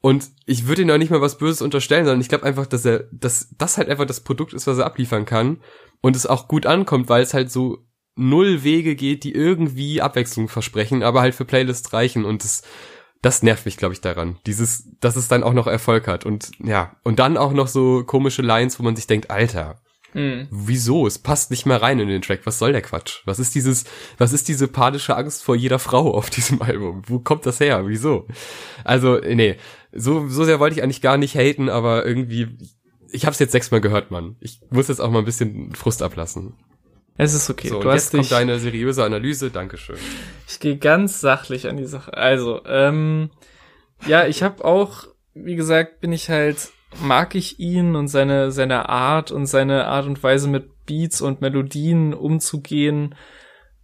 Und ich würde ihm auch nicht mal was Böses unterstellen, sondern ich glaube einfach, dass er, dass das halt einfach das Produkt ist, was er abliefern kann und es auch gut ankommt, weil es halt so null Wege geht, die irgendwie Abwechslung versprechen, aber halt für Playlists reichen und das, das nervt mich, glaube ich, daran. Dieses, dass es dann auch noch Erfolg hat und ja, und dann auch noch so komische Lines, wo man sich denkt, Alter, mhm. wieso? Es passt nicht mehr rein in den Track. Was soll der Quatsch? Was ist dieses, was ist diese panische Angst vor jeder Frau auf diesem Album? Wo kommt das her? Wieso? Also, nee, so, so sehr wollte ich eigentlich gar nicht haten, aber irgendwie, ich hab's jetzt sechsmal gehört, Mann. Ich muss jetzt auch mal ein bisschen Frust ablassen. Es ist okay. So, du hast jetzt dich, kommt deine seriöse Analyse, Dankeschön. Ich gehe ganz sachlich an die Sache. Also, ähm, ja, ich habe auch, wie gesagt, bin ich halt, mag ich ihn und seine seine Art und seine Art und Weise mit Beats und Melodien umzugehen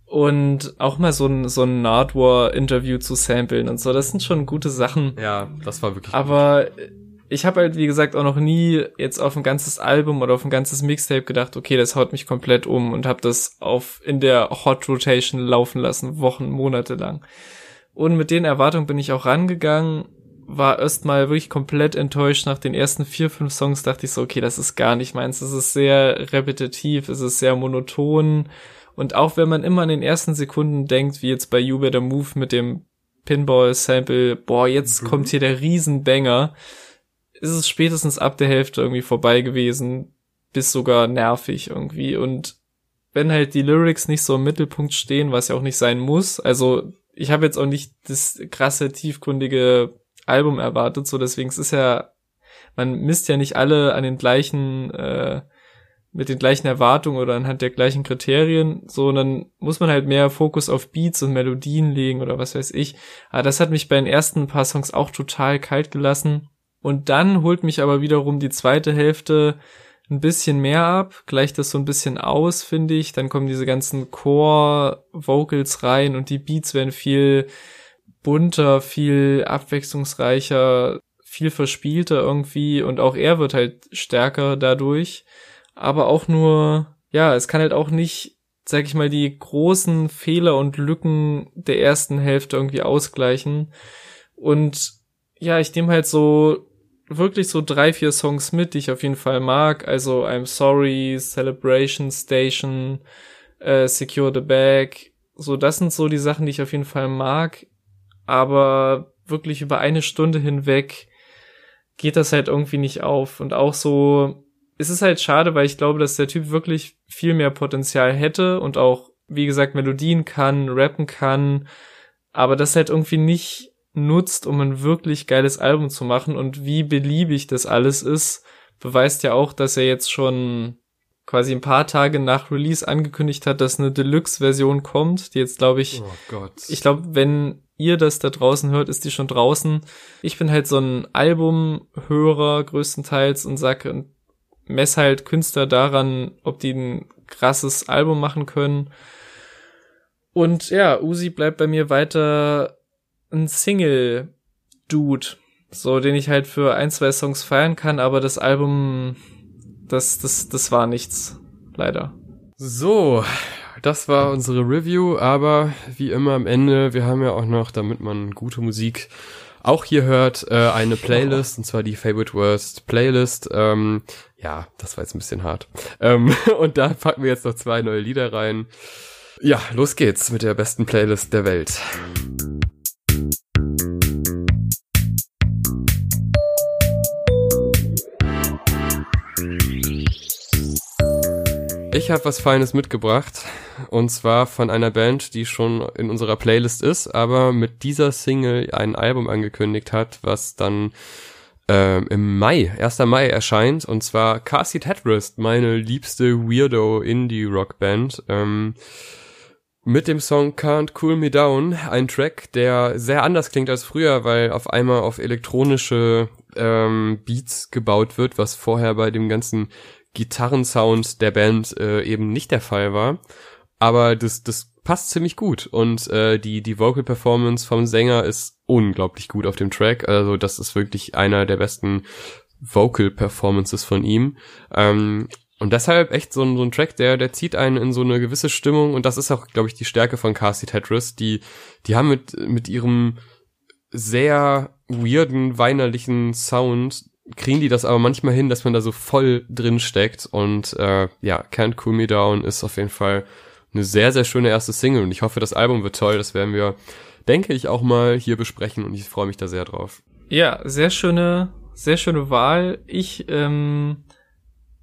und auch mal so ein so ein Nardwar-Interview zu samplen und so. Das sind schon gute Sachen. Ja, das war wirklich. Aber gut. Ich habe halt, wie gesagt, auch noch nie jetzt auf ein ganzes Album oder auf ein ganzes Mixtape gedacht, okay, das haut mich komplett um und habe das auf in der Hot Rotation laufen lassen, Wochen, Monate lang. Und mit den Erwartungen bin ich auch rangegangen, war erstmal wirklich komplett enttäuscht. Nach den ersten vier, fünf Songs dachte ich so, okay, das ist gar nicht meins, es ist sehr repetitiv, es ist sehr monoton. Und auch wenn man immer in den ersten Sekunden denkt, wie jetzt bei You Better Move mit dem Pinball-Sample, boah, jetzt mhm. kommt hier der Riesenbanger, ist es spätestens ab der Hälfte irgendwie vorbei gewesen, bis sogar nervig irgendwie. Und wenn halt die Lyrics nicht so im Mittelpunkt stehen, was ja auch nicht sein muss, also ich habe jetzt auch nicht das krasse, tiefgründige Album erwartet, so deswegen es ist ja, man misst ja nicht alle an den gleichen, äh, mit den gleichen Erwartungen oder anhand der gleichen Kriterien, so, und dann muss man halt mehr Fokus auf Beats und Melodien legen oder was weiß ich. Aber das hat mich bei den ersten paar Songs auch total kalt gelassen. Und dann holt mich aber wiederum die zweite Hälfte ein bisschen mehr ab, gleicht das so ein bisschen aus, finde ich. Dann kommen diese ganzen Chor-Vocals rein und die Beats werden viel bunter, viel abwechslungsreicher, viel verspielter irgendwie. Und auch er wird halt stärker dadurch. Aber auch nur, ja, es kann halt auch nicht, sag ich mal, die großen Fehler und Lücken der ersten Hälfte irgendwie ausgleichen. Und ja, ich nehme halt so wirklich so drei, vier Songs mit, die ich auf jeden Fall mag. Also I'm Sorry, Celebration Station, äh, Secure the Bag. So, das sind so die Sachen, die ich auf jeden Fall mag. Aber wirklich über eine Stunde hinweg geht das halt irgendwie nicht auf. Und auch so, es ist halt schade, weil ich glaube, dass der Typ wirklich viel mehr Potenzial hätte und auch, wie gesagt, Melodien kann, rappen kann. Aber das halt irgendwie nicht nutzt, um ein wirklich geiles Album zu machen, und wie beliebig das alles ist, beweist ja auch, dass er jetzt schon quasi ein paar Tage nach Release angekündigt hat, dass eine Deluxe-Version kommt, die jetzt, glaube ich, oh Gott. ich glaube, wenn ihr das da draußen hört, ist die schon draußen. Ich bin halt so ein Albumhörer größtenteils und sage, mess halt Künstler daran, ob die ein krasses Album machen können. Und ja, Uzi bleibt bei mir weiter ein Single-Dude, so, den ich halt für ein, zwei Songs feiern kann, aber das Album, das, das, das war nichts, leider. So, das war unsere Review, aber wie immer am Ende, wir haben ja auch noch, damit man gute Musik auch hier hört, äh, eine Playlist, und zwar die Favourite Worst Playlist, ähm, ja, das war jetzt ein bisschen hart, ähm, und da packen wir jetzt noch zwei neue Lieder rein. Ja, los geht's mit der besten Playlist der Welt. Ich habe was Feines mitgebracht, und zwar von einer Band, die schon in unserer Playlist ist, aber mit dieser Single ein Album angekündigt hat, was dann äh, im Mai, ersten Mai erscheint, und zwar Car Seat Headrest, meine liebste Weirdo-Indie-Rock-Band, ähm, mit dem Song Can't Cool Me Down, ein Track, der sehr anders klingt als früher, weil auf einmal auf elektronische ähm, Beats gebaut wird, was vorher bei dem ganzen Gitarrensound der Band äh, eben nicht der Fall war, aber das das passt ziemlich gut, und äh, die die Vocal Performance vom Sänger ist unglaublich gut auf dem Track, also das ist wirklich einer der besten Vocal Performances von ihm, ähm, und deshalb echt so ein so ein Track, der der zieht einen in so eine gewisse Stimmung, und das ist auch, glaube ich, die Stärke von Car Seat Headrest, die die haben mit mit ihrem sehr weirden, weinerlichen Sound kriegen die das aber manchmal hin, dass man da so voll drin steckt, und äh, ja, Can't Cool Me Down ist auf jeden Fall eine sehr, sehr schöne erste Single, und ich hoffe, das Album wird toll, das werden wir, denke ich, auch mal hier besprechen, und ich freue mich da sehr drauf. Ja, sehr schöne, sehr schöne Wahl. Ich ähm,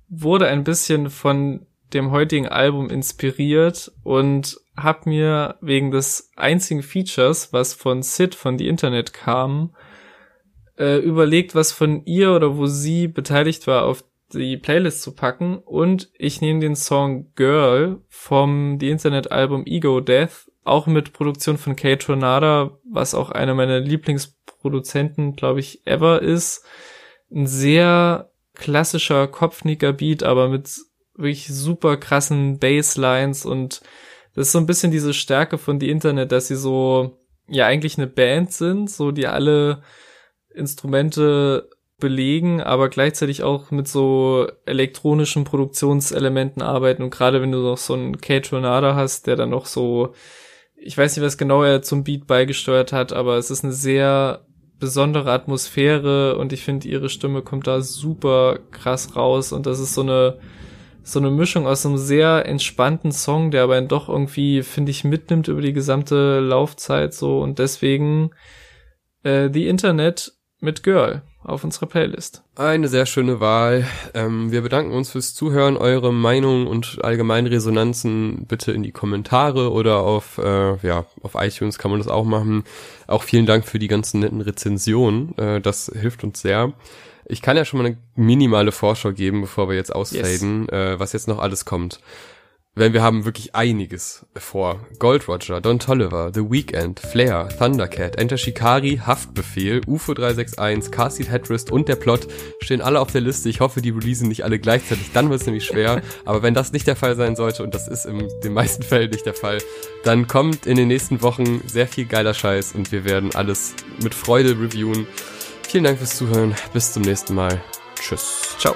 wurde ein bisschen von dem heutigen Album inspiriert und habe mir wegen des einzigen Features, was von Sid von The Internet kam, überlegt, was von ihr oder wo sie beteiligt war, auf die Playlist zu packen, und ich nehme den Song Girl vom The Internet Album Ego Death, auch mit Produktion von Kaytranada, was auch einer meiner Lieblingsproduzenten, glaube ich, ever ist. Ein sehr klassischer Kopfnicker-Beat, aber mit wirklich super krassen Basslines, und das ist so ein bisschen diese Stärke von The Internet, dass sie so, ja, eigentlich eine Band sind, so die alle Instrumente belegen, aber gleichzeitig auch mit so elektronischen Produktionselementen arbeiten, und gerade wenn du noch so einen Kaytranada hast, der dann noch so, ich weiß nicht, was genau er zum Beat beigesteuert hat, aber es ist eine sehr besondere Atmosphäre, und ich finde, ihre Stimme kommt da super krass raus, und das ist so eine so eine Mischung aus einem sehr entspannten Song, der aber dann doch irgendwie, finde ich, mitnimmt über die gesamte Laufzeit so, und deswegen äh, The Internet mit Girl auf unserer Playlist. Eine sehr schöne Wahl. Ähm, wir bedanken uns fürs Zuhören. Eure Meinung und allgemeinen Resonanzen bitte in die Kommentare oder auf äh, ja auf iTunes kann man das auch machen. Auch vielen Dank für die ganzen netten Rezensionen. Äh, das hilft uns sehr. Ich kann ja schon mal eine minimale Vorschau geben, bevor wir jetzt ausfaden, yes. äh, was jetzt noch alles kommt. Wenn wir haben wirklich einiges vor. Gold Roger, Don Tolliver, The Weeknd, Flair, Thundercat, Enter Shikari, Haftbefehl, Ufo drei sechs eins, Car Seat Headrest und der Plot stehen alle auf der Liste. Ich hoffe, die releasen nicht alle gleichzeitig, dann wird es nämlich schwer. Aber wenn das nicht der Fall sein sollte, und das ist in den meisten Fällen nicht der Fall, dann kommt in den nächsten Wochen sehr viel geiler Scheiß, und wir werden alles mit Freude reviewen. Vielen Dank fürs Zuhören. Bis zum nächsten Mal. Tschüss. Ciao.